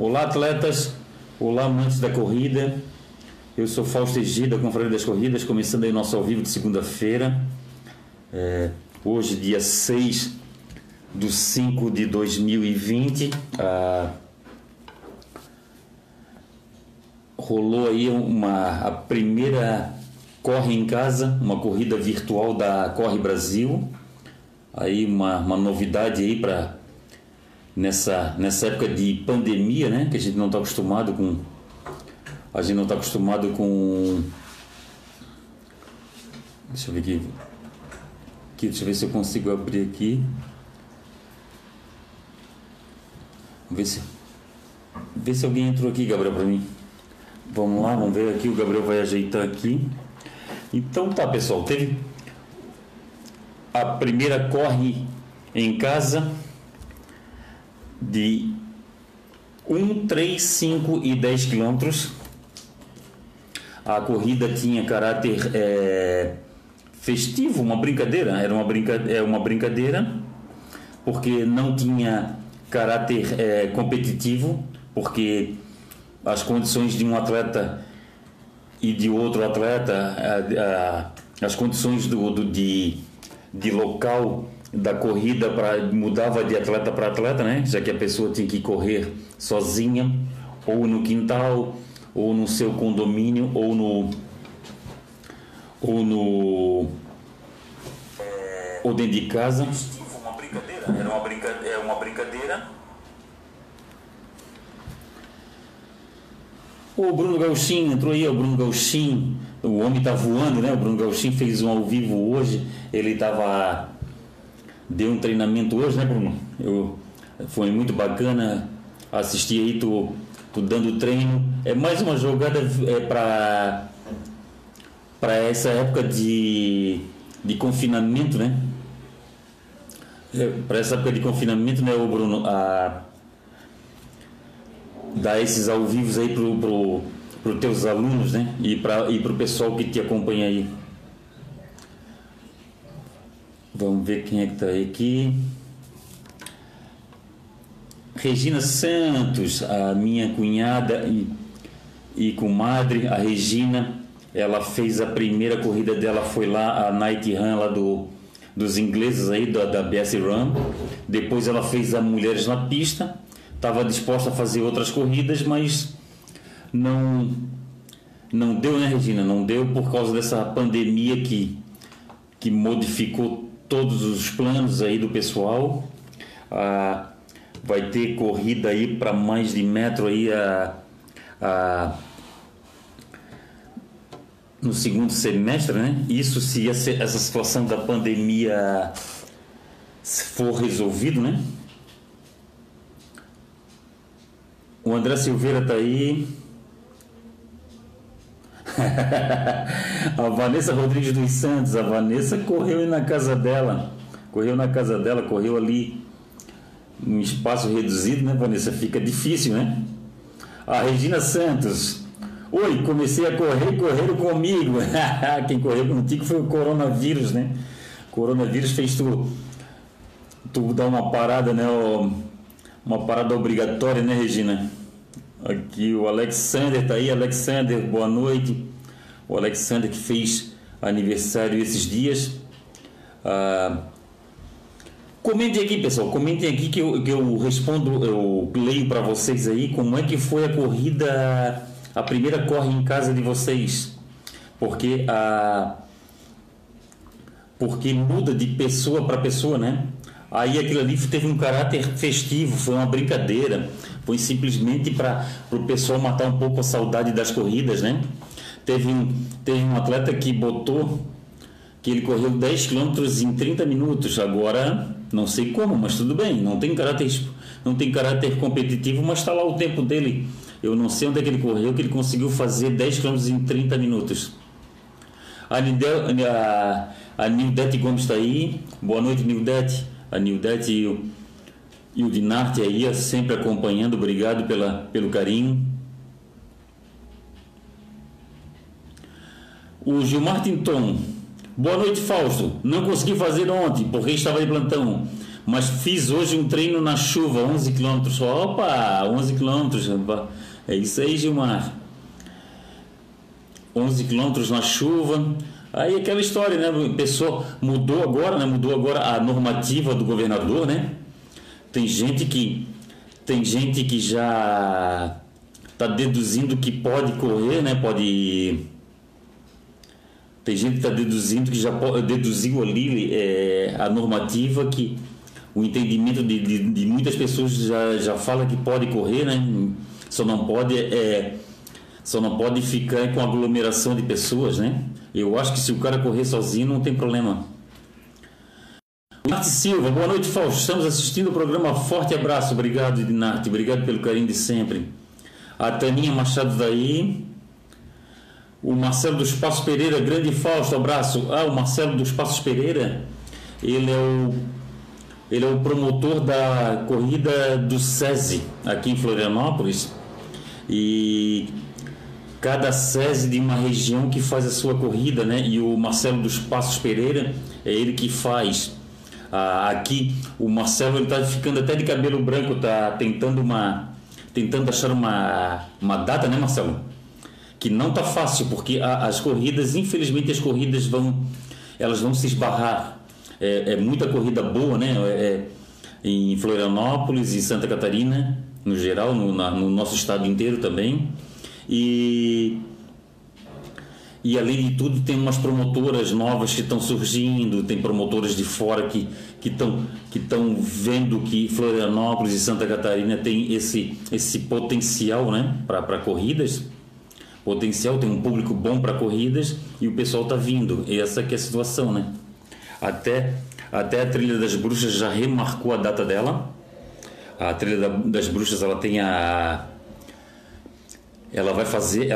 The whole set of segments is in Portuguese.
Olá, atletas! Olá, amantes da corrida! Eu sou Fausto Egida, da Confraria das Corridas, começando aí o nosso ao vivo de segunda-feira. Hoje, dia 6/5/2020. Rolou aí a primeira Corre em Casa, uma corrida virtual da Corre Brasil. Aí uma novidade aí para nessa época de pandemia, né? Que a gente não está acostumado com Deixa eu ver aqui, deixa eu ver se eu consigo abrir aqui. Vamos ver se alguém entrou aqui, Gabriel, para mim. Vamos lá, vamos ver aqui, o Gabriel vai ajeitar aqui. Então tá, pessoal, teve a primeira Corre em Casa de 1, 3, 5 e 10 quilômetros. A corrida tinha caráter festivo, uma brincadeira, porque não tinha caráter competitivo, porque as condições de um atleta e de outro atleta, as condições de local da corrida mudava de atleta para atleta, né? Já que a pessoa tinha que correr sozinha, ou no quintal, ou no seu condomínio, ou dentro de casa. Era uma brincadeira. O Bruno Galxim entrou aí, o Bruno Galxim, o homem tá voando, né? O Bruno Galxim fez um ao vivo hoje, ele deu um treinamento hoje, né, Bruno? Foi muito bacana assistir aí, tu dando treino. É mais uma jogada para essa época de confinamento, né? Para essa época de confinamento, né, o Bruno? Dar esses ao vivos aí para os teus alunos, né? E para o pessoal que te acompanha aí. Vamos ver quem é que está aqui. Regina Santos, a minha cunhada e comadre, a Regina, ela fez a primeira corrida dela, foi lá a Night Run lá dos ingleses aí, da BS Run. Depois ela fez a Mulheres na Pista. Estava disposta a fazer outras corridas, mas não deu, né, Regina? Não deu por causa dessa pandemia que modificou todos os planos aí do pessoal. Vai ter corrida aí para mais de metro aí no segundo semestre, né? Isso se essa situação da pandemia se for resolvido, né? O André Silveira tá aí. A Vanessa Rodrigues dos Santos. A Vanessa correu na casa dela. Correu ali um espaço reduzido, né, Vanessa? Fica difícil, né? A Regina Santos. Oi, comecei a correr, correram comigo. Quem correu contigo foi o coronavírus, né? O coronavírus fez tu dar uma parada, né? Uma parada obrigatória, né, Regina? Aqui o Alexander tá aí. Alexander, boa noite. O Alexander que fez aniversário esses dias. Comentem aqui, pessoal. Comentem aqui que eu respondo, eu leio para vocês aí como é que foi a corrida, a primeira Corre em Casa de vocês. Porque muda de pessoa para pessoa, né? Aí aquilo ali teve um caráter festivo, foi uma brincadeira, foi simplesmente para o pessoal matar um pouco a saudade das corridas, né? Teve um atleta que botou que ele correu 10 km em 30 minutos, agora não sei como, mas tudo bem, não tem caráter competitivo, mas está lá o tempo dele. Eu não sei onde é que ele correu, que ele conseguiu fazer 10 km em 30 minutos. A Nildete Gomes está aí, boa noite, Nildete. A Nildete e o Dinarte aí, sempre acompanhando. Obrigado pelo carinho. O Gilmar Tinton. Boa noite, Fausto. Não consegui fazer ontem, porque estava de plantão. Mas fiz hoje um treino na chuva, 11 km. Opa, 11 km. É isso aí, Gilmar. 11 km na chuva. Aí aquela história, né? Pessoal, mudou agora, né? Mudou agora a normativa do governador, né? Tem gente que já tá deduzindo que pode correr, né? Pode. Tem gente que tá deduzindo que já deduziu ali a normativa, que o entendimento de muitas pessoas já fala que pode correr, né? Só não pode ficar com aglomeração de pessoas, né? Eu acho que se o cara correr sozinho não tem problema. Nath Silva, boa noite, Fausto. Estamos assistindo o programa. Forte abraço. Obrigado, Nath. Obrigado pelo carinho de sempre. A Taninha Machado daí. O Marcelo dos Passos Pereira, grande Fausto, abraço. Ah, o Marcelo dos Passos Pereira, ele é o promotor da corrida do SESI aqui em Florianópolis. E cada SESI de uma região que faz a sua corrida, né? E o Marcelo dos Passos Pereira é ele que faz. Aqui o Marcelo está ficando até de cabelo branco, tá tentando achar uma data, né, Marcelo? Que não tá fácil, porque as corridas, infelizmente, as corridas elas vão se esbarrar. É muita corrida boa, né? Em Florianópolis, em Santa Catarina, no geral, no nosso estado inteiro também. E além de tudo, tem umas promotoras novas que estão surgindo, tem promotoras de fora que estão vendo que Florianópolis e Santa Catarina tem esse potencial, né, para corridas. Potencial, tem um público bom para corridas e o pessoal está vindo. E essa que é a situação, né? Até a Trilha das Bruxas já remarcou a data dela. A Trilha das Bruxas, ela tem a... Ela vai fazer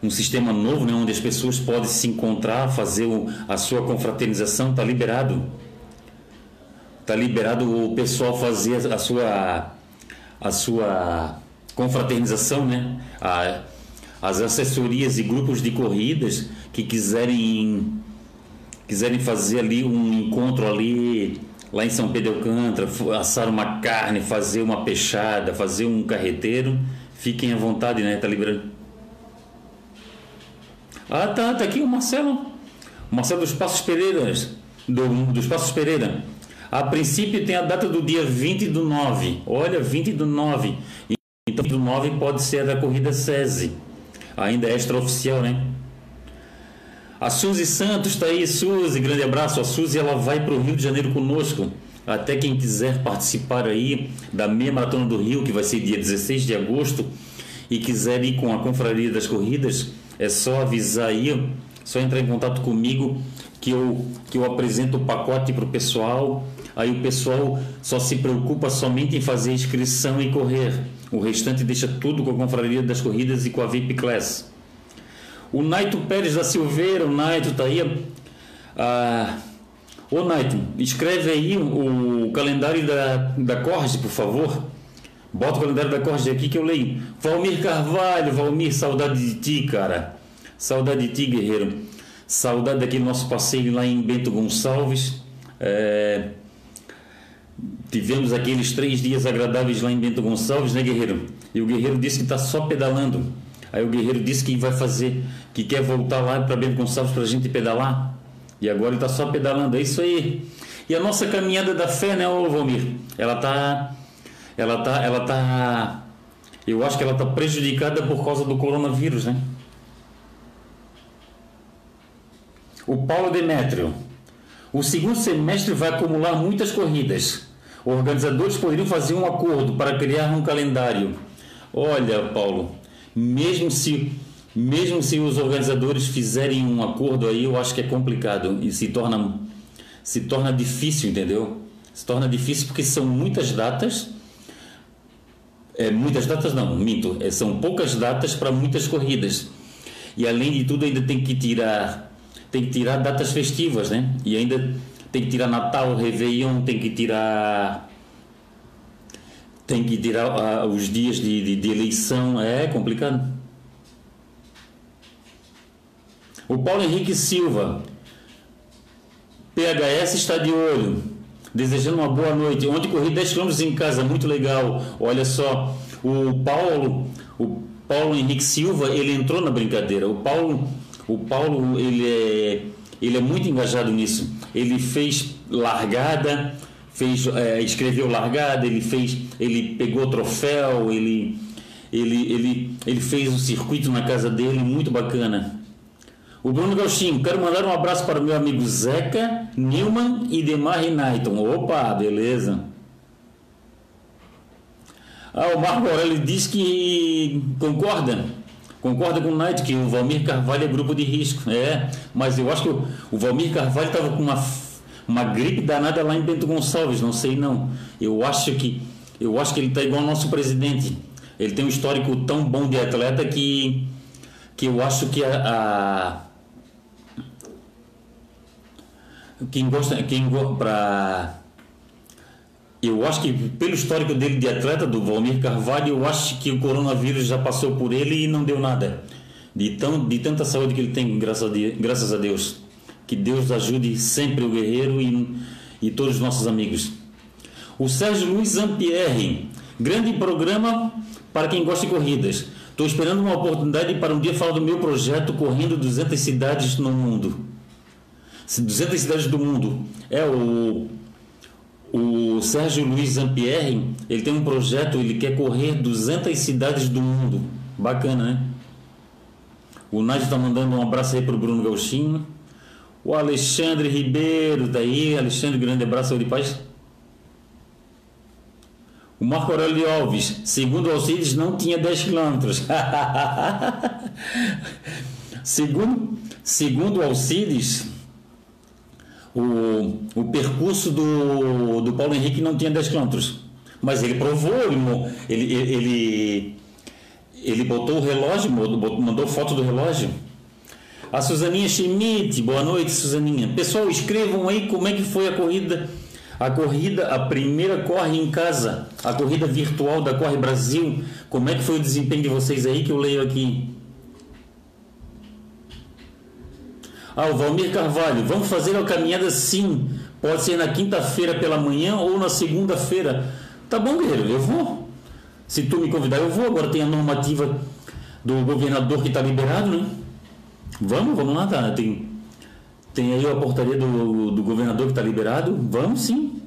um sistema novo, né, onde as pessoas podem se encontrar, fazer a sua confraternização. Está liberado. Está liberado o pessoal fazer a sua confraternização, né? As assessorias e grupos de corridas que quiserem fazer ali um encontro ali lá em São Pedro de Alcântara, assar uma carne, fazer uma peixada, fazer um carreteiro, fiquem à vontade, né? Tá liberando. Ah, tá aqui o Marcelo. O Marcelo dos Passos Pereira, dos Passos Pereira. A princípio tem a data do dia 20 do 9. Olha, 20 do 9. Então, do 9 pode ser a da corrida SESI. Ainda é extraoficial, né? A Suzy Santos está aí, Suzy, grande abraço. A Suzy, ela vai para o Rio de Janeiro conosco. Até quem quiser participar aí da Meia Maratona do Rio, que vai ser dia 16 de agosto, e quiser ir com a Confraria das Corridas, é só avisar aí, só entrar em contato comigo que eu apresento o pacote para o pessoal. Aí o pessoal só se preocupa somente em fazer inscrição e correr. O restante deixa tudo com a Confraria das Corridas e com a VIP Class. O Naito Pérez da Silveira, o Naito está aí. Ô Naito, escreve aí o calendário da Corde, por favor. Bota o calendário da Corde aqui que eu leio. Valmir Carvalho, Valmir, saudade de ti, cara. Saudade de ti, guerreiro. Saudade daquele nosso passeio lá em Bento Gonçalves. Tivemos aqueles 3 dias agradáveis lá em Bento Gonçalves, né, guerreiro? E o guerreiro disse que está só pedalando. Aí o guerreiro disse que vai fazer, que quer voltar lá para Bento Gonçalves para a gente pedalar. E agora ele está só pedalando, é isso aí. E a nossa caminhada da fé, né, ô Valmir? Ela tá. Eu acho que ela tá prejudicada por causa do coronavírus, né? O Paulo Demétrio. O segundo semestre vai acumular muitas corridas. Organizadores poderiam fazer um acordo para criar um calendário. Olha, Paulo, mesmo se os organizadores fizerem um acordo aí, eu acho que é complicado e se torna difícil, entendeu? Se torna difícil porque são muitas datas. Muitas datas não, minto. São poucas datas para muitas corridas. E além de tudo ainda tem que tirar datas festivas, né? E ainda tem que tirar Natal, Réveillon, tem que tirar os dias de eleição, é complicado. O Paulo Henrique Silva, PHS está de olho. desejando uma boa noite. Ontem corri 10 km em casa, muito legal. Olha só, o Paulo Henrique Silva, ele entrou na brincadeira. O Paulo ele é muito engajado nisso. Ele fez largada, escreveu largada, ele pegou troféu, ele fez um circuito na casa dele, muito bacana. O Bruno Galxim, quero mandar um abraço para o meu amigo Zeca, Nilman e Demar e Knighton. Opa, beleza. Ah, o Marco Aurélio diz que concorda com o Knighton, que o Valmir Carvalho é grupo de risco. É, mas eu acho que o Valmir Carvalho estava com uma gripe danada lá em Bento Gonçalves, não sei não. Eu acho que ele está igual ao nosso presidente. Ele tem um histórico tão bom de atleta que eu acho que eu acho que pelo histórico dele de atleta, do Valmir Carvalho, eu acho que o coronavírus já passou por ele e não deu nada. De tanta saúde que ele tem, graças a Deus. Que Deus ajude sempre o guerreiro e todos os nossos amigos. O Sérgio Luiz Zampierre, grande programa para quem gosta de corridas. Estou esperando uma oportunidade para um dia falar do meu projeto correndo 200 cidades no mundo. 200 cidades do mundo. É, o Sérgio Luiz Zampierre, ele tem um projeto, ele quer correr 200 cidades do mundo. Bacana, né? O Nádio está mandando um abraço aí para o Bruno Galxim. O Alexandre Ribeiro está aí. Alexandre, grande abraço, saúde e paz. O Marco Aurélio Alves, segundo Alcides, não tinha 10 quilômetros. Segundo Alcides, o percurso do Paulo Henrique não tinha 10 quilômetros. Mas ele provou, ele botou o relógio, mandou foto do relógio. A Suzaninha Schmidt, boa noite, Suzaninha. Pessoal, escrevam aí como é que foi a corrida. A primeira Corre em Casa, a corrida virtual da Corre Brasil. Como é que foi o desempenho de vocês aí, que eu leio aqui. Ah, o Valmir Carvalho, vamos fazer a caminhada sim, pode ser na quinta-feira pela manhã ou na segunda-feira. Tá bom, guerreiro, eu vou. Se tu me convidar, eu vou. Agora tem a normativa do governador que está liberado, né? Vamos lá, tá? Tem aí a portaria do governador que está liberado. Vamos sim.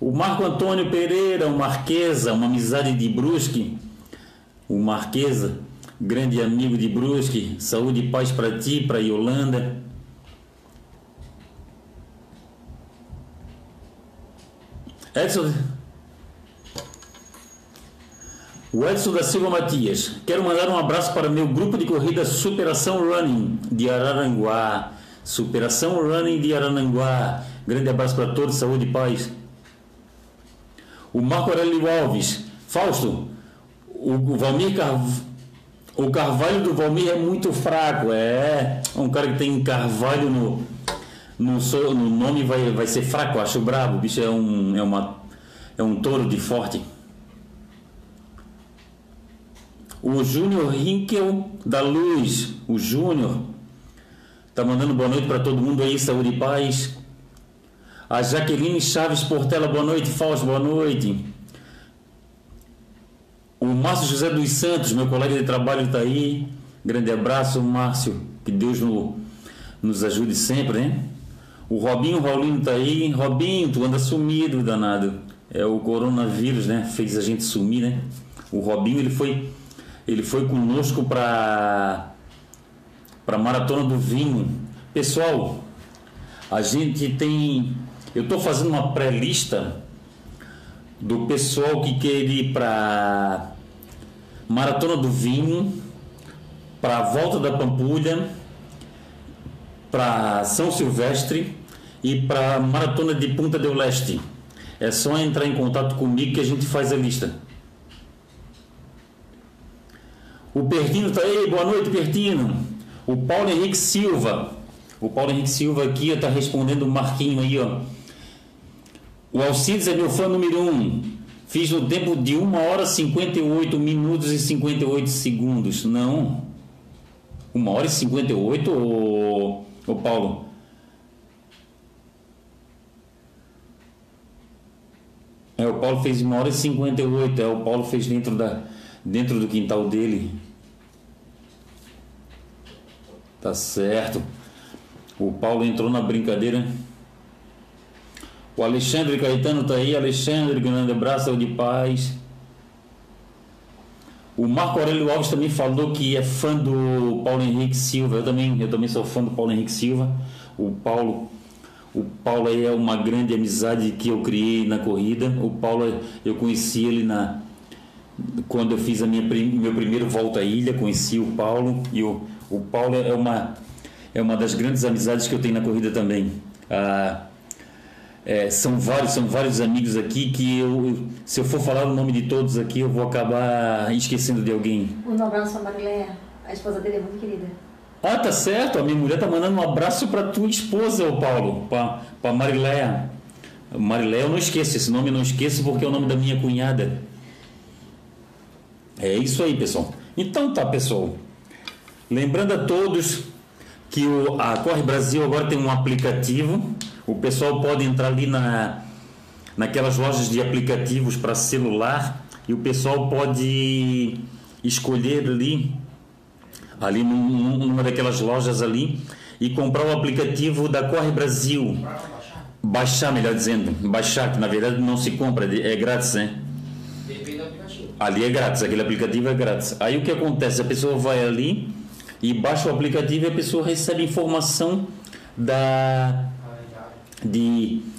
O Marco Antônio Pereira, o Marquesa, uma amizade de Brusque. O Marquesa, grande amigo de Brusque. Saúde e paz para ti, para Yolanda. Edson. O Edson da Silva Matias. Quero mandar um abraço para meu grupo de corrida Superação Running de Araranguá. Superação Running de Araranguá. Grande abraço para todos, saúde e paz. O Marco Aurélio Alves. Fausto, o Carvalho do Valmir é muito fraco. É um cara que tem Carvalho no nome, vai ser fraco, acho brabo. O bicho é um touro de forte. O Júnior Rinkel da Luz. O Júnior tá mandando boa noite para todo mundo aí, saúde e paz. A Jaqueline Chaves Portela, boa noite. Fausto, boa noite. O Márcio José dos Santos, meu colega de trabalho, está aí. Grande abraço, Márcio. Que Deus nos ajude sempre, né? O Robinho Raulino está aí. Robinho, tu anda sumido, danado. É o coronavírus, né? Fez a gente sumir, né? O Robinho, ele foi conosco para Maratona do Vinho. Pessoal, eu estou fazendo uma pré-lista do pessoal que quer ir para Maratona do Vinho, para a Volta da Pampulha, para São Silvestre e para Maratona de Punta del Este. É só entrar em contato comigo que a gente faz a lista. O Pertino está aí, boa noite, Pertino. O Paulo Henrique Silva. O Paulo Henrique Silva aqui está respondendo o Marquinho aí, ó. O Alcides é meu fã número 1. Fiz no tempo de 1 hora 58 minutos e 58 segundos. Não. 1 hora e 58, ô Paulo. O Paulo fez 1h58. O Paulo fez dentro do quintal dele. Tá certo. O Paulo entrou na brincadeira. O Alexandre Caetano tá aí. Alexandre, grande abraço, saúde de paz. O Marco Aurélio Alves também falou que é fã do Paulo Henrique Silva. Eu também sou fã do Paulo Henrique Silva. O Paulo aí é uma grande amizade que eu criei na corrida. O Paulo, eu conheci ele quando eu fiz a meu primeiro Volta à Ilha, conheci o Paulo. E o Paulo é uma das grandes amizades que eu tenho na corrida também. São vários amigos aqui que se eu for falar o nome de todos aqui, eu vou acabar esquecendo de alguém. Um abraço à Marileia, a esposa dele é muito querida. Ah, tá certo, a minha mulher tá mandando um abraço pra tua esposa, o Paulo, pra Marileia. Marileia eu não esqueço, esse nome eu não esqueço porque é o nome da minha cunhada. É isso aí, pessoal. Então tá, pessoal, lembrando a todos que a Corre Brasil agora tem um aplicativo. O pessoal pode entrar ali naquelas lojas de aplicativos para celular e o pessoal pode escolher ali numa daquelas lojas ali e comprar o aplicativo da Corre Brasil. Baixar, melhor dizendo. Baixar, que na verdade não se compra, é grátis, né? Depende do aplicativo. Ali é grátis, aquele aplicativo é grátis. Aí o que acontece? A pessoa vai ali e baixa o aplicativo e a pessoa recebe informação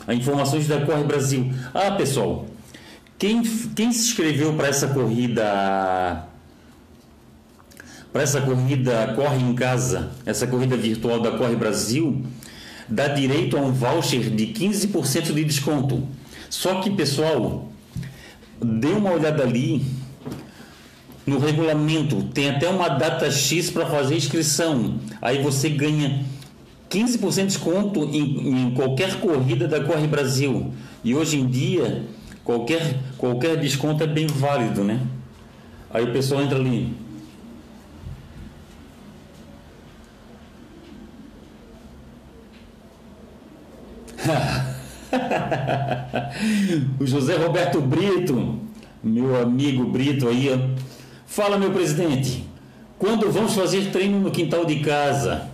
as informações da Corre Brasil. Ah, pessoal, quem se inscreveu para essa corrida Corre em Casa, essa corrida virtual da Corre Brasil, dá direito a um voucher de 15% de desconto. Só que, pessoal, dê uma olhada ali no regulamento, tem até uma data X para fazer inscrição. Aí você ganha 15% de desconto em qualquer corrida da Corre Brasil. E hoje em dia, qualquer desconto é bem válido, né? Aí o pessoal entra ali. O José Roberto Brito, meu amigo Brito aí, ó. Fala, meu presidente, quando vamos fazer treino no quintal de casa?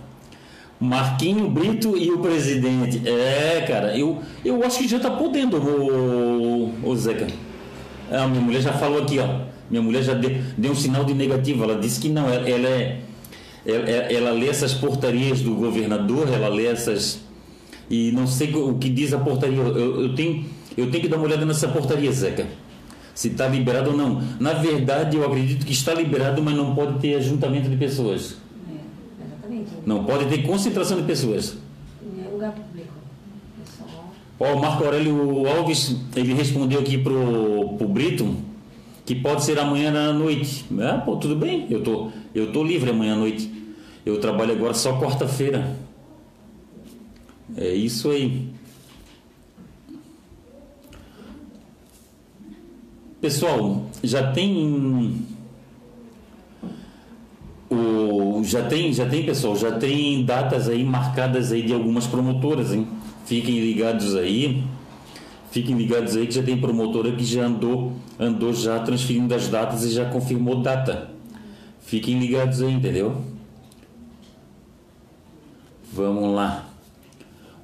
Marquinho Brito e o presidente. É, cara, eu acho que já tá podendo, o Zeca. A minha mulher já falou aqui, ó. Minha mulher já deu um sinal de negativo. Ela disse que não, ela lê essas portarias do governador, ela lê essas. E não sei o que diz a portaria. Eu tenho que dar uma olhada nessa portaria, Zeca. Se tá liberado ou não. Na verdade, eu acredito que está liberado, mas não pode ter ajuntamento de pessoas. Não pode ter concentração de pessoas. É lugar público. Ó, o Marco Aurélio Alves, ele respondeu aqui pro Brito que pode ser amanhã à noite. Ah, pô, tudo bem. Eu tô livre amanhã à noite. Eu trabalho agora só quarta-feira. É isso aí. Pessoal, já tem datas aí marcadas aí de algumas promotoras, hein? Fiquem ligados aí que já tem promotora que já andou já transferindo as datas e já confirmou data. Fiquem ligados aí, entendeu? Vamos lá.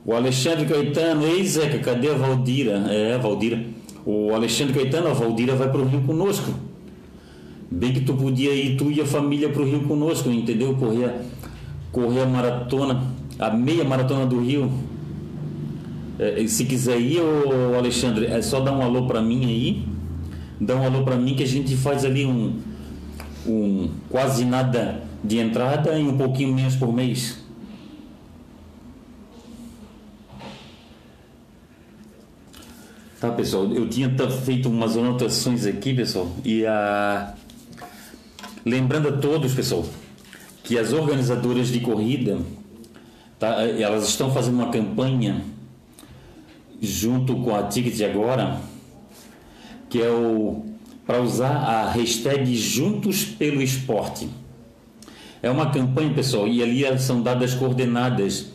O Alexandre Caetano, ei Zeca, cadê a Valdira? É, Valdira. O Alexandre Caetano, a Valdira vai pro Rio conosco. Bem que tu podia ir, tu e a família, para o Rio conosco, entendeu? Correr a maratona, a meia maratona do Rio. Se quiser ir, ô Alexandre, é só dar um alô para mim aí. Dá um alô para mim que a gente faz ali um quase nada de entrada e um pouquinho menos por mês. Tá, pessoal, eu tinha feito umas anotações aqui, pessoal, e a... Lembrando a todos, pessoal, que as organizadoras de corrida, tá, elas estão fazendo uma campanha junto com a Ticket agora, que é para usar a hashtag Juntos pelo Esporte. É uma campanha, pessoal, e ali são dadas coordenadas,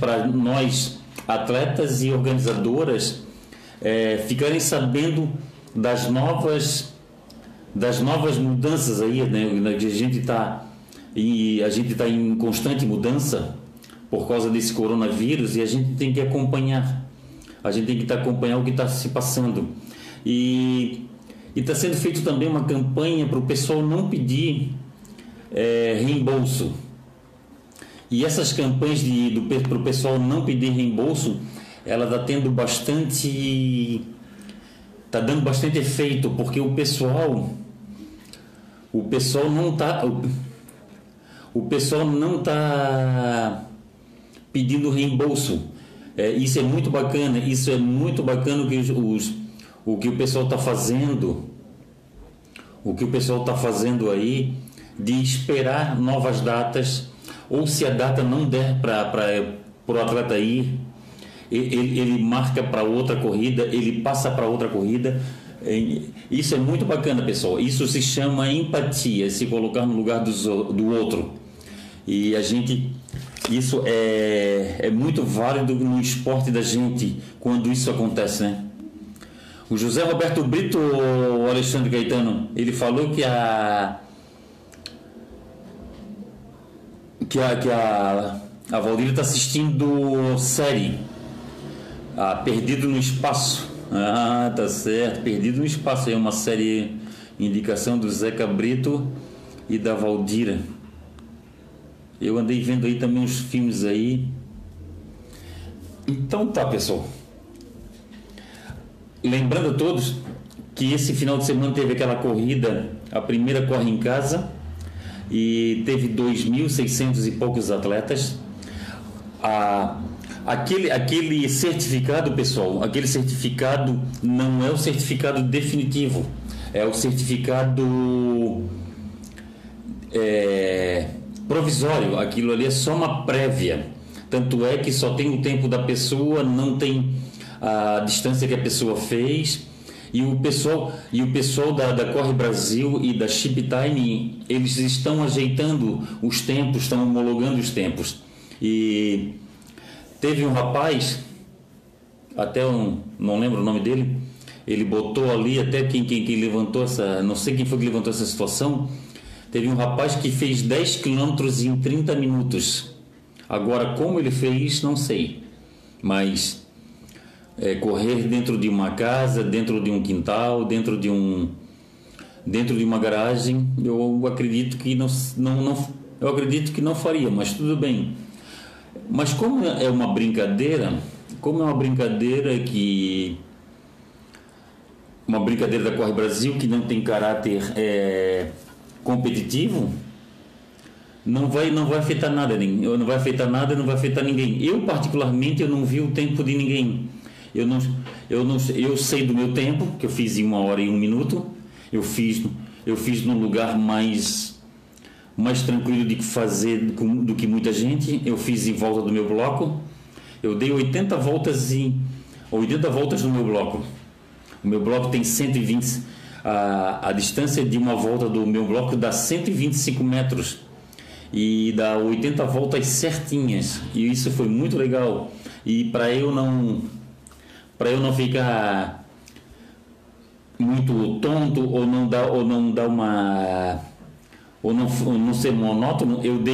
para nós, atletas e organizadoras, ficarem sabendo das novas mudanças aí, né? A gente tá em constante mudança por causa desse coronavírus, e a gente tem que acompanhar, acompanhar o que está se passando. E está sendo feito também uma campanha para o pessoal não pedir reembolso. E essas campanhas para o pessoal não pedir reembolso, ela está tendo bastante, está dando bastante efeito, porque o pessoal não está pedindo reembolso. Isso é muito bacana, o que o pessoal está fazendo, aí, de esperar novas datas, ou se a data não der para o atleta ir, ele marca para outra corrida, ele passa para outra corrida. Isso é muito bacana, pessoal. Isso se chama empatia, se colocar no lugar do outro. E a gente, isso é muito válido no esporte da gente, quando isso acontece, né? O José Roberto Brito, o Alexandre Caetano, ele falou que a Valdira está assistindo série, Perdido no Espaço. Ah, tá certo, Perdido no Espaço é uma série, indicação do Zeca Brito e da Valdira. Eu andei vendo aí também os filmes aí. Então tá, pessoal. Lembrando a todos que esse final de semana teve aquela corrida, a primeira Corre em Casa, e teve 2.600 e poucos atletas. Aquele certificado, pessoal, aquele certificado não é o certificado definitivo, é o certificado provisório. Aquilo ali é só uma prévia, tanto é que só tem o tempo da pessoa, não tem a distância que a pessoa fez. E o pessoal da Corre Brasil e da Chip Time, eles estão ajeitando os tempos, estão homologando os tempos. E teve um rapaz, não lembro o nome dele, ele botou ali, até quem levantou essa, não sei quem foi que levantou essa situação, teve um rapaz que fez 10 quilômetros em 30 minutos. Agora, como ele fez, não sei, mas... correr dentro de uma casa, dentro de um quintal, dentro de uma garagem, eu acredito que não faria, mas tudo bem. Mas como é uma brincadeira da Corre Brasil, que não tem caráter competitivo, não vai afetar nada, não vai afetar ninguém. Eu particularmente não vi o tempo de ninguém. Eu sei do meu tempo, que eu fiz em 1 hora e 1 minuto. Eu fiz num lugar mais tranquilo de fazer do que muita gente. Eu fiz em volta do meu bloco. Eu dei 80 voltas no meu bloco. O meu bloco tem 120. A distância de uma volta do meu bloco dá 125 metros. E dá 80 voltas certinhas. E isso foi muito legal. E para eu não ficar muito tonto ou não ser monótono, eu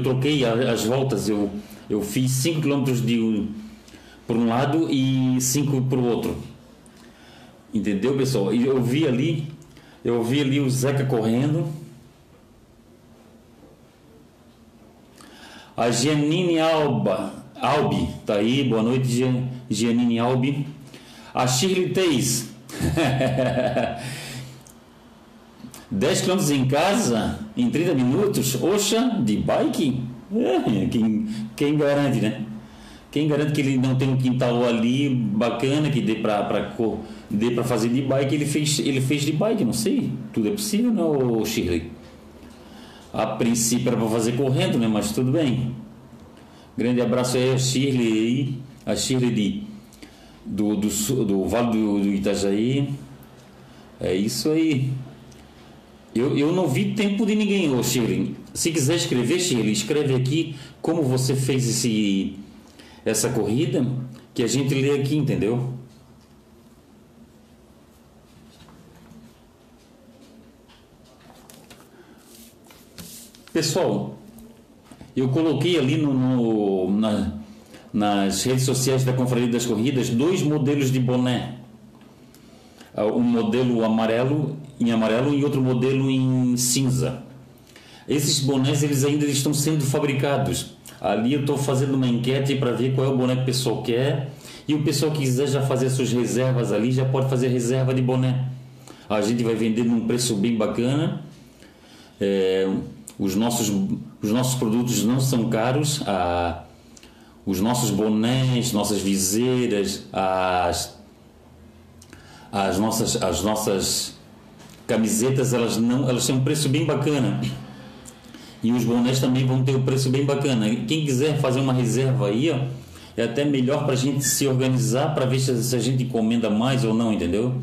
troquei as voltas. Eu fiz 5 km por um lado e 5 para o outro. Entendeu, pessoal? E eu vi ali o Zeca correndo. A Janine Albi, tá aí, boa noite, Giannini Albi. A Shirley Teis, 10 km em casa, em 30 minutos, oxa, de bike? Quem garante, né? Quem garante que ele não tem um quintal ali bacana que dê para fazer de bike? Ele fez de bike, não sei, tudo é possível, não, Shirley? A princípio era para fazer correndo, né? Mas tudo bem. Grande abraço aí a Shirley do Vale do Itajaí. É isso aí. Eu não vi tempo de ninguém, ô Shirley. Se quiser escrever, Shirley, escreve aqui como você fez essa corrida, que a gente lê aqui, entendeu? Pessoal, eu coloquei ali nas redes sociais da Confraria das Corridas dois modelos de boné. Um modelo em amarelo e outro modelo em cinza. Esses bonés eles ainda estão sendo fabricados. Ali eu estou fazendo uma enquete para ver qual é o boné que o pessoal quer. E o pessoal que quiser já fazer suas reservas ali, já pode fazer reserva de boné. A gente vai vender num preço bem bacana. Os nossos produtos não são caros. Os nossos bonés, nossas viseiras, as nossas camisetas, elas têm um preço bem bacana. E os bonés também vão ter um preço bem bacana. Quem quiser fazer uma reserva aí, ó, é até melhor para a gente se organizar para ver se a gente encomenda mais ou não, entendeu?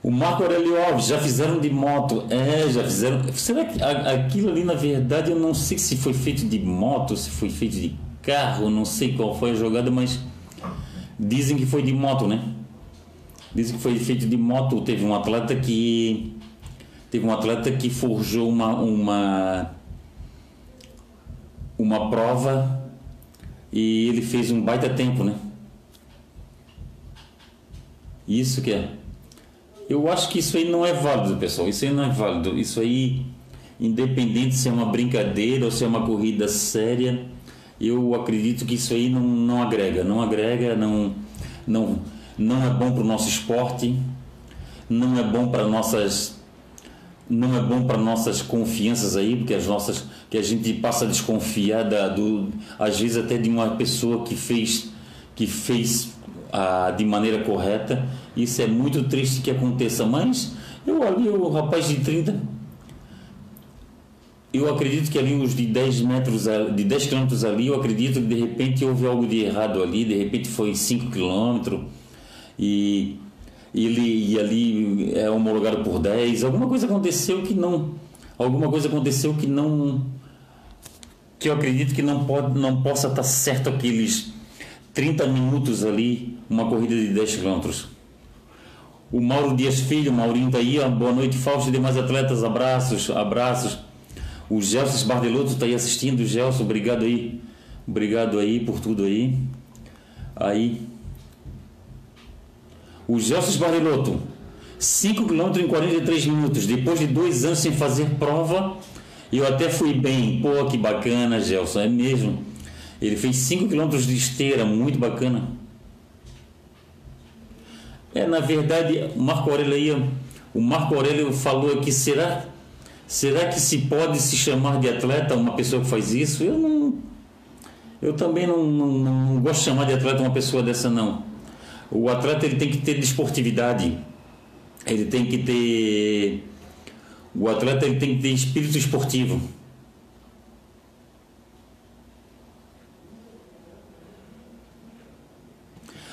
O Marco Aurélio Alves, já fizeram de moto? Já fizeram. Será que aquilo ali, na verdade, eu não sei se foi feito de moto, se foi feito de carro, não sei qual foi a jogada, mas dizem que foi de moto, né? Dizem que foi feito de moto. Teve um atleta que forjou uma prova e ele fez um baita tempo, né? Isso que é. Eu acho que isso aí não é válido, pessoal. Isso aí não é válido. Isso aí, independente se é uma brincadeira ou se é uma corrida séria, eu acredito que isso aí não agrega, não é bom para o nosso esporte, não é bom para nossas confianças aí, porque que a gente passa a desconfiar às vezes até de uma pessoa que fez de maneira correta. Isso é muito triste que aconteça, mas eu ali, o rapaz de 30, eu acredito que ali os de 10 metros, de 10 quilômetros ali, eu acredito que de repente houve algo de errado ali, de repente foi 5 quilômetros e ele ali é homologado por 10, alguma coisa aconteceu que não, que eu acredito que não possa estar certo aqueles 30 minutos ali, uma corrida de 10 quilômetros. O Mauro Dias Filho, o Maurinho tá aí, ó, boa noite Fausto e demais atletas, abraços. O Gelson Bardelotto tá aí assistindo, Gelson, obrigado aí por tudo aí. O Gelson Bardelotto, 5 km em 43 minutos, depois de 2 anos sem fazer prova, eu até fui bem. Pô, que bacana, Gelson, é mesmo. Ele fez 5 km de esteira, muito bacana. Na verdade, o Marco Aurélio falou aqui, será que se pode se chamar de atleta uma pessoa que faz isso? Eu também não gosto de chamar de atleta uma pessoa dessa, não. O atleta ele tem que ter desportividade, ele tem que ter espírito esportivo.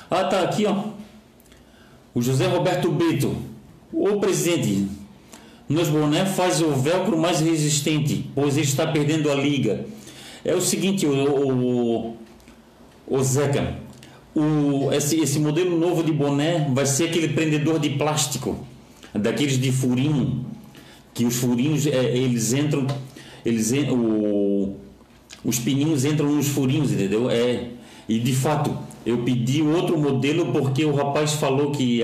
Tá aqui, ó, o José Roberto Brito. Ô presidente, nos bonés faz o velcro mais resistente, pois ele está perdendo a liga. É o seguinte, o Zeca, esse modelo novo de boné vai ser aquele prendedor de plástico, daqueles de furinho, que os furinhos os pininhos entram nos furinhos, entendeu? E de fato eu pedi outro modelo porque o rapaz falou que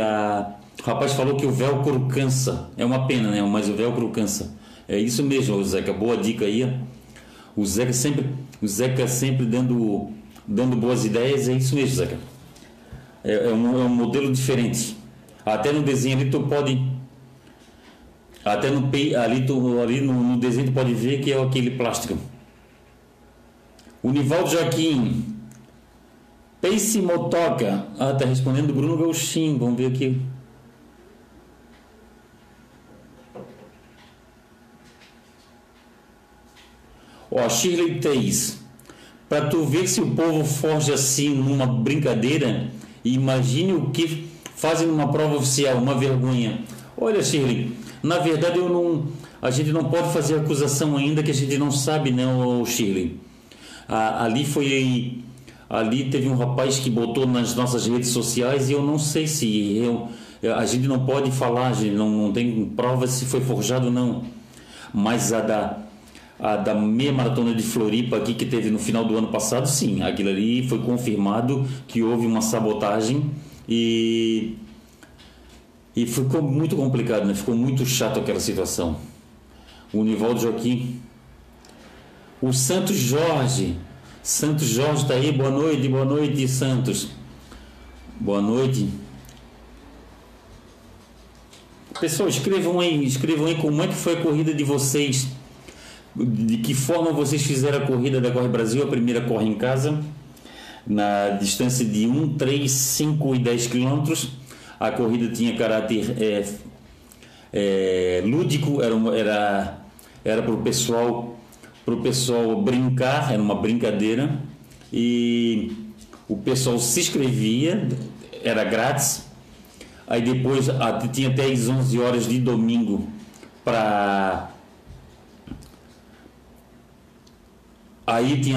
o velcro cansa. É uma pena, né? Mas o velcro cansa. É isso mesmo, Zeca, boa dica aí. O Zeca sempre dando boas ideias, é isso mesmo, Zeca. É um modelo diferente. Até no desenho ali tu pode, até no ali tu ali no desenho tu pode ver que é aquele plástico. O Nivaldo Joaquim Pace Motoca, tá respondendo Bruno Galxim, vamos ver aqui. Shirley Teis, para tu ver se o povo forja assim numa brincadeira, imagine o que fazem numa prova oficial, uma vergonha. Olha, Shirley, na verdade a gente não pode fazer acusação ainda que a gente não sabe, né, Shirley? Ali teve um rapaz que botou nas nossas redes sociais e eu não sei se a gente não pode falar, a gente não tem prova se foi forjado ou não. mas a da Meia Maratona de Floripa aqui, que teve no final do ano passado, sim, aquilo ali foi confirmado que houve uma sabotagem e ficou muito complicado, né? Ficou muito chato aquela situação. O Nivaldo Joaquim, o Santos Jorge tá aí, boa noite Santos, boa noite. Pessoal, escrevam aí como é que foi a corrida de vocês, de que forma vocês fizeram a corrida da Corre Brasil, a primeira corre em casa, na distância de 1, 3, 5 e 10 quilômetros. A corrida tinha caráter lúdico, era pro pessoal brincar, era uma brincadeira, e o pessoal se inscrevia, era grátis. Aí depois tinha até as 11 horas de domingo às 11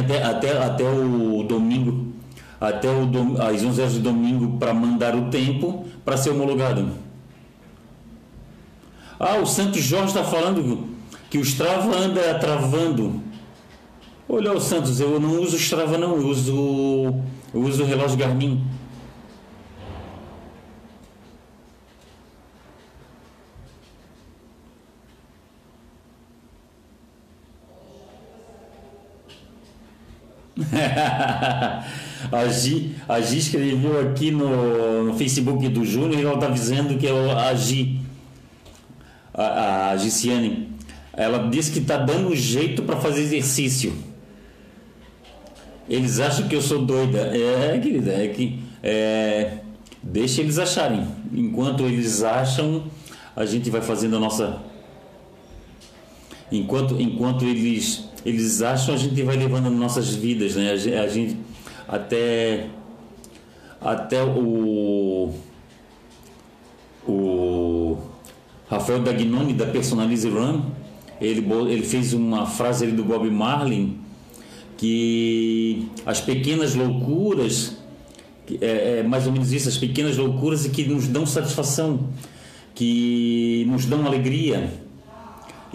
horas de domingo para mandar o tempo para ser homologado. Ah, o Santos Jorge está falando que o Strava anda travando. Olha o Santos, eu não uso Strava não, eu uso o relógio Garmin. A Gi escreveu aqui no Facebook do Júnior e ela está dizendo que a Giciane, ela disse que está dando um jeito para fazer exercício. Eles acham que eu sou doida. É, querida, deixa eles acharem. Enquanto eles acham, a gente vai fazendo a nossa. Enquanto eles acham, a gente vai levando nossas vidas, né? A gente até o Rafael Dagnoni, da Personalize Run, ele fez uma frase ali do Bob Marley, que as pequenas loucuras, é mais ou menos isso, as pequenas loucuras que nos dão satisfação, que nos dão alegria.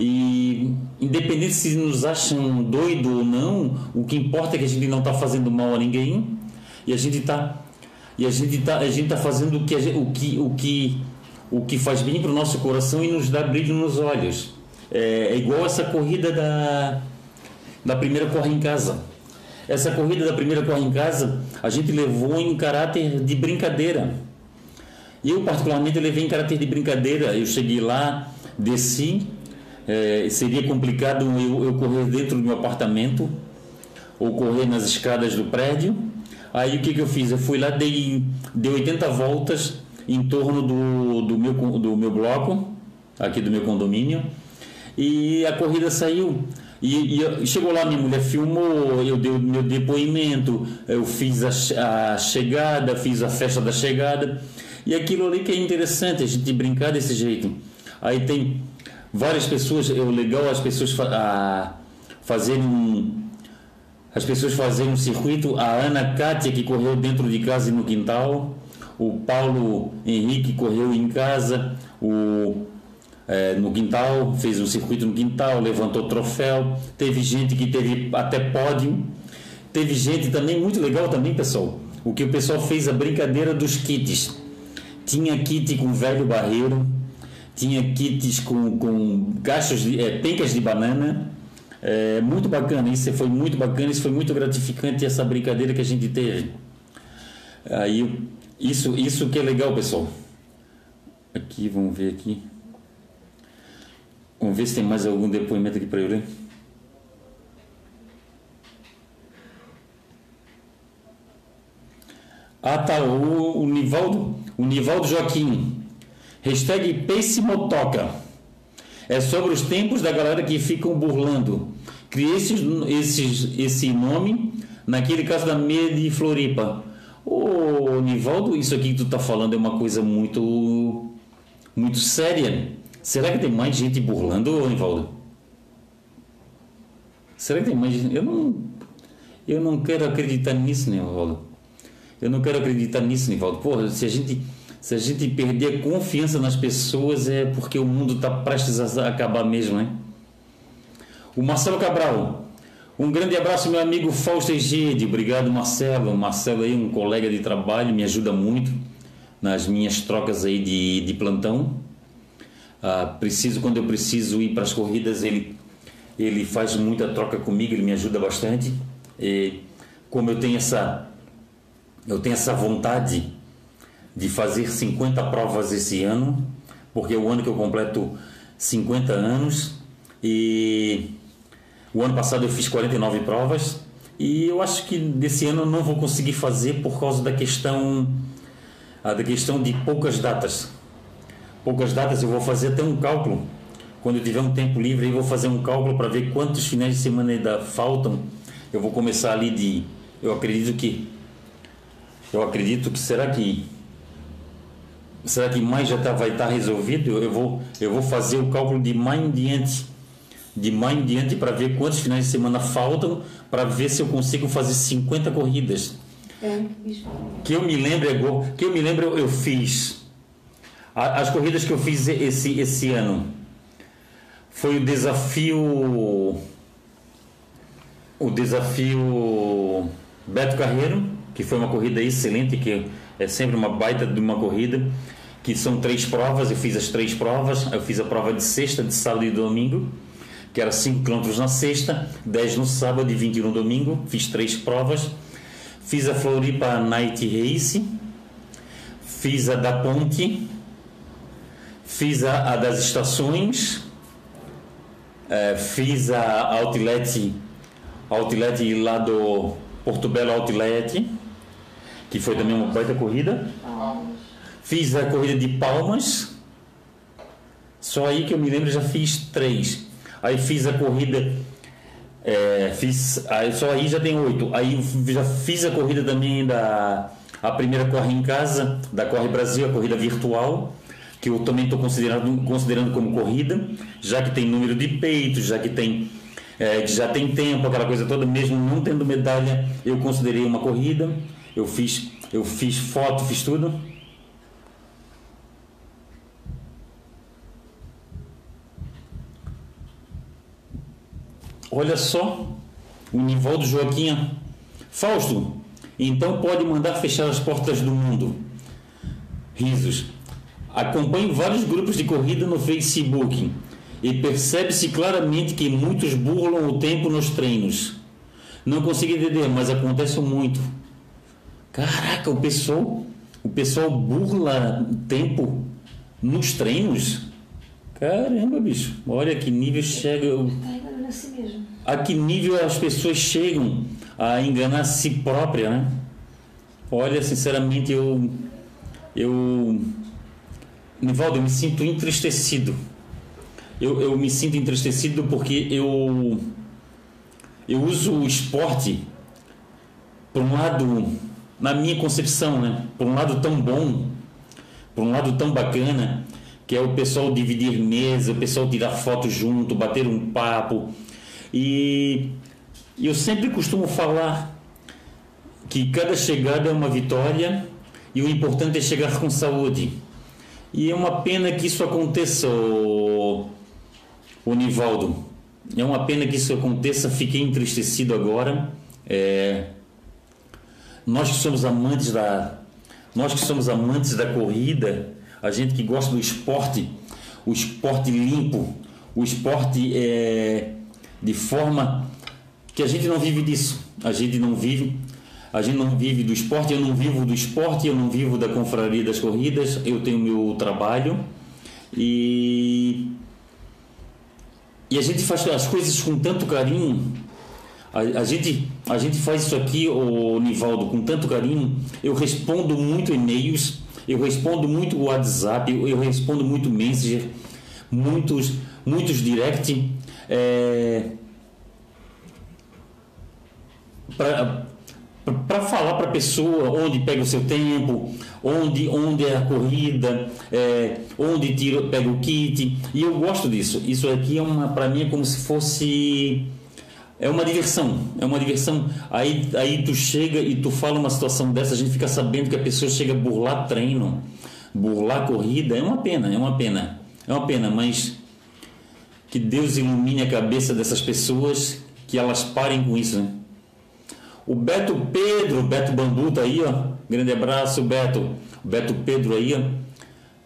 E independente se nos acham doido ou não, o que importa é que a gente não está fazendo mal a ninguém, e a gente tá fazendo o que faz bem para o nosso coração e nos dá brilho nos olhos. É igual essa corrida da primeira corre em casa. Essa corrida da primeira corre em casa a gente levou em caráter de brincadeira. Eu particularmente levei em caráter de brincadeira. Eu cheguei lá, desci. Seria complicado eu correr dentro do meu apartamento ou correr nas escadas do prédio. Aí o que eu fiz? Eu fui lá, dei 80 voltas em torno do meu bloco, aqui do meu condomínio, e a corrida saiu. E chegou lá, minha mulher filmou, eu dei o meu depoimento, eu fiz a chegada, fiz a festa da chegada, e aquilo ali que é interessante, a gente brincar desse jeito. Aí tem várias pessoas, é legal as pessoas fazerem um circuito. A Ana Kátia, que correu dentro de casa e no quintal, o Paulo Henrique correu em casa, no quintal, fez um circuito no quintal, levantou troféu, teve gente que teve até pódio, teve gente também, muito legal também pessoal, o que o pessoal fez, a brincadeira dos kits. Tinha kit com velho barreiro, tinha kits com gachos, pencas de banana, muito bacana, isso foi muito gratificante, essa brincadeira que a gente teve. Aí, isso que é legal pessoal. Aqui, vamos ver se tem mais algum depoimento aqui para eu ler. Ah tá, o Nivaldo Joaquim, hashtag PaceMotoca. É sobre os tempos da galera que ficam burlando. Criei esse nome naquele caso da meia de Floripa. Ô Nivaldo, isso aqui que tu tá falando é uma coisa muito, muito séria. Será que tem mais gente burlando, Nivaldo? Será que tem mais gente? Eu não quero acreditar nisso, Nivaldo. Porra, se a gente perder a confiança nas pessoas, é porque o mundo está prestes a acabar mesmo, né? O Marcelo Cabral, um grande abraço, meu amigo Fausto Egida. Obrigado, Marcelo. Marcelo aí, um colega de trabalho, me ajuda muito nas minhas trocas aí de plantão. Quando eu preciso ir para as corridas, ele faz muita troca comigo, ele me ajuda bastante. E como eu tenho essa vontade de fazer 50 provas esse ano, porque é o ano que eu completo 50 anos, e o ano passado eu fiz 49 provas, e eu acho que desse ano eu não vou conseguir fazer por causa da questão de poucas datas. Poucas datas, eu vou fazer até um cálculo, quando eu tiver um tempo livre, eu vou fazer um cálculo para ver quantos finais de semana ainda faltam. Eu vou começar ali de... Eu acredito que será que mais vai estar resolvido? Eu vou fazer o cálculo de mais em diante para ver quantos finais de semana faltam, para ver se eu consigo fazer 50 corridas. Que eu me lembro, eu fiz as corridas que eu fiz esse ano. Foi o desafio Beto Carreiro, que foi uma corrida excelente, que é sempre uma baita de uma corrida, que são 3 provas. Eu fiz as 3 provas. Eu fiz a prova de sexta, de sábado e domingo, que era 5 km na sexta, 10 no sábado e 20 no domingo. Fiz 3 provas. Fiz a Floripa Night Race, fiz a da Ponte, fiz a das Estações, fiz a Outlet lá do Porto Belo Outlet, que foi também uma baita corrida. Fiz a corrida de Palmas, só aí que eu me lembro, já fiz 3. Aí fiz a corrida, só aí já tem 8. Aí já fiz a corrida também a primeira Corre em Casa, da Corre Brasil, a corrida virtual, que eu também estou considerando como corrida, já que tem número de peito, já que tem... já tem tempo, aquela coisa toda. Mesmo não tendo medalha, eu considerei uma corrida. Eu fiz foto, fiz tudo. Olha só, o Nivaldo Joaquim. Fausto, então pode mandar fechar as portas do mundo. Risos. Acompanho vários grupos de corrida no Facebook e percebe-se claramente que muitos burlam o tempo nos treinos. Não consigo entender, mas acontece muito. Caraca, o pessoal burla o tempo nos treinos? Caramba, bicho, olha que nível chega... A que nível as pessoas chegam a enganar a si própria, né? Olha, sinceramente, Nivaldo, eu me sinto entristecido. Eu me sinto entristecido porque eu uso o esporte, por um lado, na minha concepção, né? Por um lado tão bom, por um lado tão bacana, que é o pessoal dividir mesa, o pessoal tirar foto junto, bater um papo. E eu sempre costumo falar que cada chegada é uma vitória e o importante é chegar com saúde. E é uma pena que isso aconteça, o Nivaldo, é uma pena que isso aconteça. Fiquei entristecido agora. Nós que somos amantes da corrida, a gente que gosta do esporte, o esporte limpo, o esporte de forma que a gente não vive disso. A gente não vive do esporte. Eu não vivo do esporte, eu não vivo da Confraria das Corridas. Eu tenho meu trabalho e a gente faz as coisas com tanto carinho. A gente faz isso aqui, o Nivaldo, com tanto carinho. Eu respondo muito e-mails, eu respondo muito WhatsApp, eu respondo muito Messenger, muitos direct, para falar para a pessoa onde pega o seu tempo, onde é a corrida, onde pega o kit. E eu gosto disso. Isso aqui é uma, para mim, é como se fosse, é uma diversão. Aí tu chega e tu fala uma situação dessa, a gente fica sabendo que a pessoa chega a burlar treino, burlar corrida. É uma pena, mas que Deus ilumine a cabeça dessas pessoas, que elas parem com isso, né? O Beto Pedro, Beto Bandu tá aí, ó, grande abraço, Beto. O Beto Pedro aí, ó,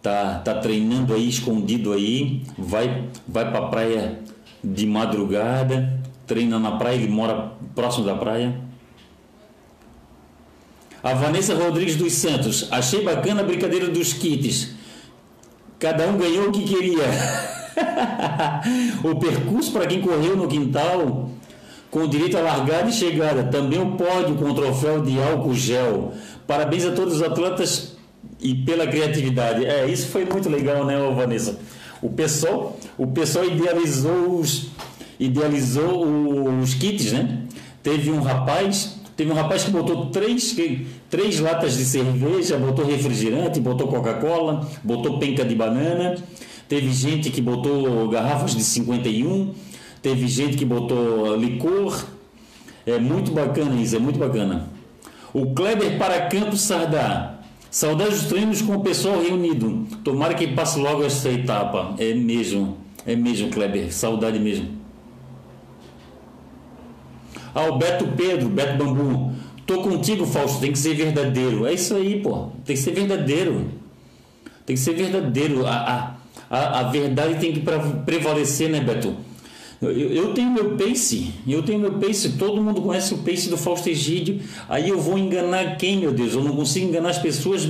tá treinando aí, escondido aí, vai pra praia de madrugada, treina na praia, ele mora próximo da praia. A Vanessa Rodrigues dos Santos, achei bacana a brincadeira dos kits, cada um ganhou o que queria. O percurso para quem correu no quintal, com direito à largada e chegada, também o pódio com o troféu de álcool gel. Parabéns a todos os atletas e pela criatividade. É, isso foi muito legal, né, Vanessa? O pessoal idealizou os kits, né? Teve um rapaz que botou três latas de cerveja, botou refrigerante, botou Coca-Cola, botou penca de banana. Teve gente que botou garrafas de 51, teve gente que botou licor. É muito bacana isso, é muito bacana. O Kleber para Campos Sardá. Saudades dos treinos com o pessoal reunido. Tomara que passe logo essa etapa. É mesmo, Kleber. Saudade mesmo. Alberto Pedro, Beto Bambu. Tô contigo, Fausto. Tem que ser verdadeiro. É isso aí, pô. Tem que ser verdadeiro. Tem que ser verdadeiro. A verdade tem que prevalecer, né, Beto? Eu tenho meu pace, todo mundo conhece o pace do Fausto Egídio. Aí eu vou enganar quem, meu Deus? Eu não consigo enganar as pessoas,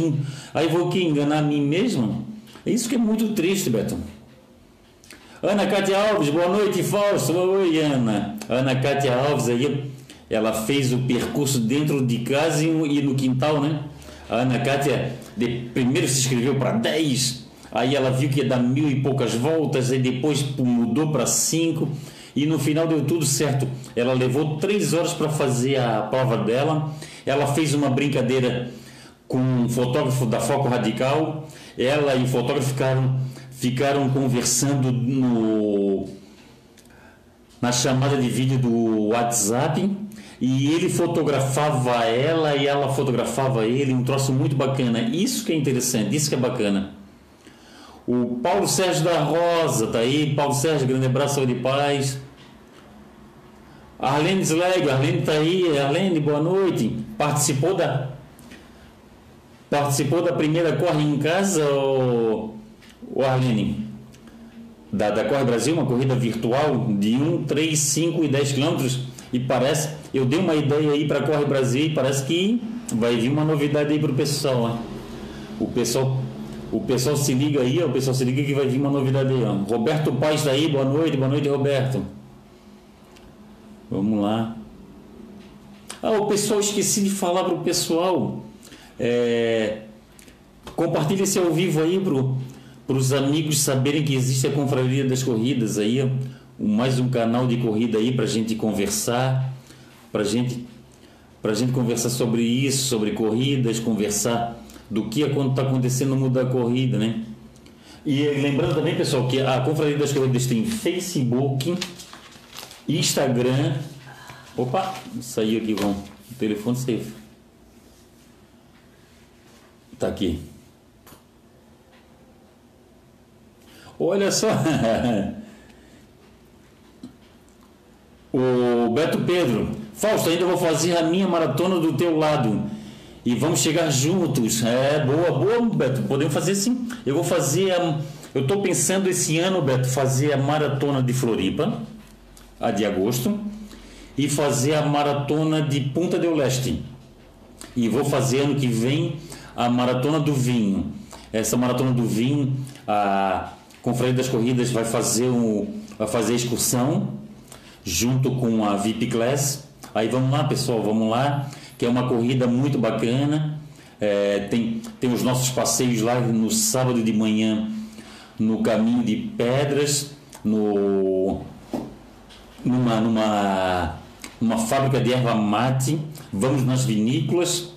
aí vou que enganar a mim mesmo? É isso que é muito triste, Beto. Ana Cátia Alves, boa noite, Fausto. Oi, Ana. Ana Cátia Alves aí, ela fez o percurso dentro de casa e no quintal, né? A Ana Cátia primeiro se inscreveu para 10. Aí ela viu que ia dar 1000 e poucas voltas, aí depois mudou para 5 e no final deu tudo certo. Ela levou 3 horas para fazer a prova dela. Ela fez uma brincadeira com um fotógrafo da Foco Radical. Ela e o fotógrafo ficaram conversando na chamada de vídeo do WhatsApp, e ele fotografava ela e ela fotografava ele. Um troço muito bacana. Isso que é interessante, isso que é bacana. O Paulo Sérgio da Rosa tá aí. Paulo Sérgio, grande abraço de paz. Arlene Sleg, Arlene tá aí. Arlene, boa noite. Participou da primeira Corre em Casa, o Arlene? Da Corre Brasil, uma corrida virtual de 1, 3, 5 e 10 quilômetros. E parece, eu dei uma ideia aí para Corre Brasil e parece que vai vir uma novidade aí pro pessoal, né? O pessoal se liga aí, ó, o pessoal se liga que vai vir uma novidade aí, ó. Roberto Paz tá aí, boa noite, Roberto. Vamos lá. Ah, o pessoal, esqueci de falar pro pessoal. Compartilha esse ao vivo aí pros amigos saberem que existe a Confraria das Corridas aí, ó. Mais um canal de corrida aí pra gente conversar, pra gente conversar sobre isso, sobre corridas, conversar do que está acontecendo no mundo da corrida, né? E lembrando também, pessoal, que a Confraria das Corridas tem Facebook, Instagram. Opa, saiu aqui, vão. O telefone saiu. Tá aqui. Olha só. O Beto Pedro. Fausto, ainda vou fazer a minha maratona do teu lado. E vamos chegar juntos. É, boa, Beto. Podemos fazer sim. Eu vou fazer eu estou pensando esse ano, Beto, fazer a maratona de Floripa, a de agosto, e fazer a maratona de Punta del Este. E vou fazer ano que vem a maratona do vinho. Essa maratona do vinho, a Confraria das Corridas vai fazer excursão junto com a VIP Class. Aí vamos lá, pessoal, vamos lá. Que é uma corrida muito bacana. Tem os nossos passeios lá no sábado de manhã, no Caminho de Pedras, numa fábrica de erva mate. Vamos nas vinícolas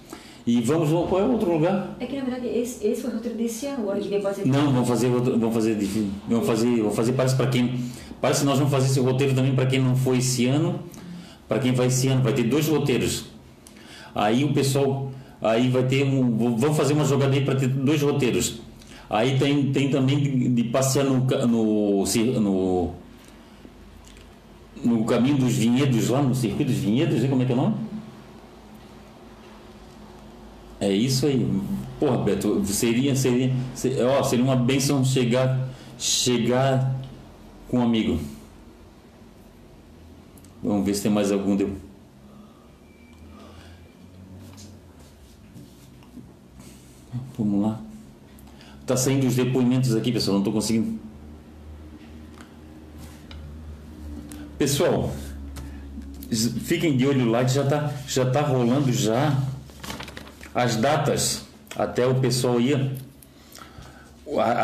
e vamos... Qual é o outro lugar? É que, na verdade, esse foi o roteiro desse ano. Não, vamos fazer parece para quem... Parece que nós vamos fazer esse roteiro também para quem não foi esse ano. Para quem vai esse ano, vai ter 2 roteiros. Aí o pessoal, aí vai ter vamos fazer uma jogada aí para ter 2 roteiros. Aí tem também de passear no no caminho dos vinhedos, lá no circuito dos vinhedos, como é que é o nome? É isso aí. Porra, Beto, seria uma bênção chegar com um amigo. Vamos ver se tem mais algum. Vamos lá. Tá saindo os depoimentos aqui, pessoal, não estou conseguindo. Pessoal, fiquem de olho lá que já tá rolando já as datas. Até o pessoal ia,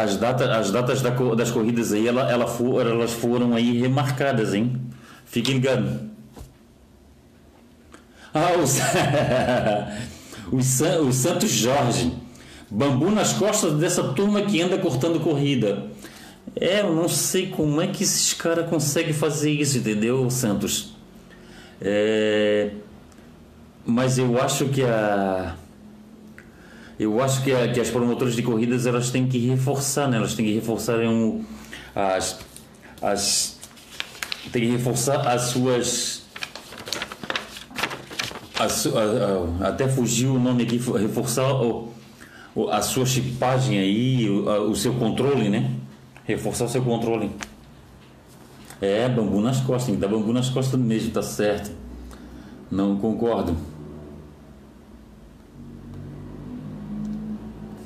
as datas das corridas aí, elas foram aí remarcadas, hein? Fiquem ligados. Ah, o Santos Jorge, bambu nas costas dessa turma que anda cortando corrida. É, eu não sei como é que esses caras conseguem fazer isso, entendeu, Santos? É, mas eu acho que que as promotoras de corridas, elas têm que reforçar, né? Elas têm que reforçar até fugiu o nome aqui, reforçar a sua chipagem aí, o seu controle, né? Reforçar o seu controle. É, bambu nas costas, tem que dar bambu nas costas mesmo, tá certo. Não concordo.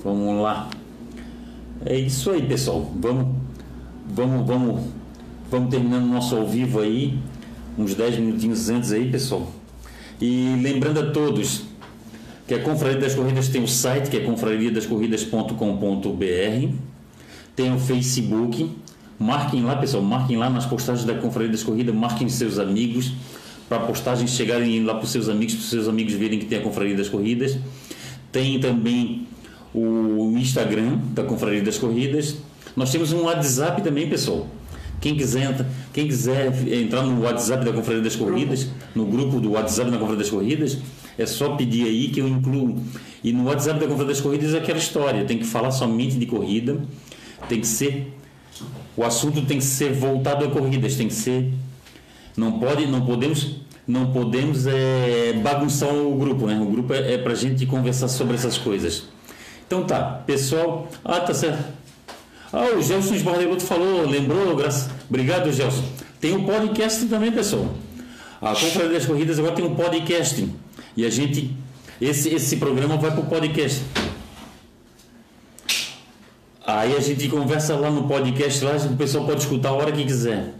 Vamos lá. É isso aí, pessoal. Vamos terminando o nosso ao vivo aí. Uns 10 minutinhos antes aí, pessoal. E lembrando a todos que a Confraria das Corridas tem o site, que é confrariadascorridas.com.br. Tem o Facebook. Marquem lá, pessoal. Marquem lá nas postagens da Confraria das Corridas. Marquem seus amigos. Para postagens chegarem lá para os seus amigos. Para os seus amigos verem que tem a Confraria das Corridas. Tem também o Instagram da Confraria das Corridas. Nós temos um WhatsApp também, pessoal. Quem quiser entrar no WhatsApp da Confraria das Corridas, no grupo do WhatsApp da Confraria das Corridas, é só pedir aí que eu incluo. E no WhatsApp da Confraria das Corridas é aquela história, tem que falar somente de corrida, o assunto tem que ser voltado a corridas, não podemos bagunçar o grupo, né? O grupo é pra gente conversar sobre essas coisas. Então tá, pessoal. Ah, tá certo. Ah, o Gelson Esbardegoto falou, lembrou, graças. Obrigado, Gelson. Tem um podcast também, pessoal. A Confraria das Corridas agora tem um podcast. E a gente, esse programa vai pro podcast. Aí a gente conversa lá no podcast, lá o pessoal pode escutar a hora que quiser.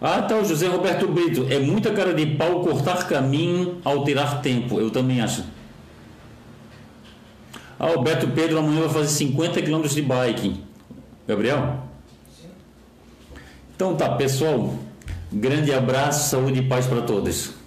Ah, tá, o José Roberto Brito. É muita cara de pau cortar caminho, alterar tempo. Eu também acho. Ah, o Beto Pedro amanhã vai fazer 50 km de bike. Gabriel? Sim. Então tá, pessoal. Grande abraço, saúde e paz para todos.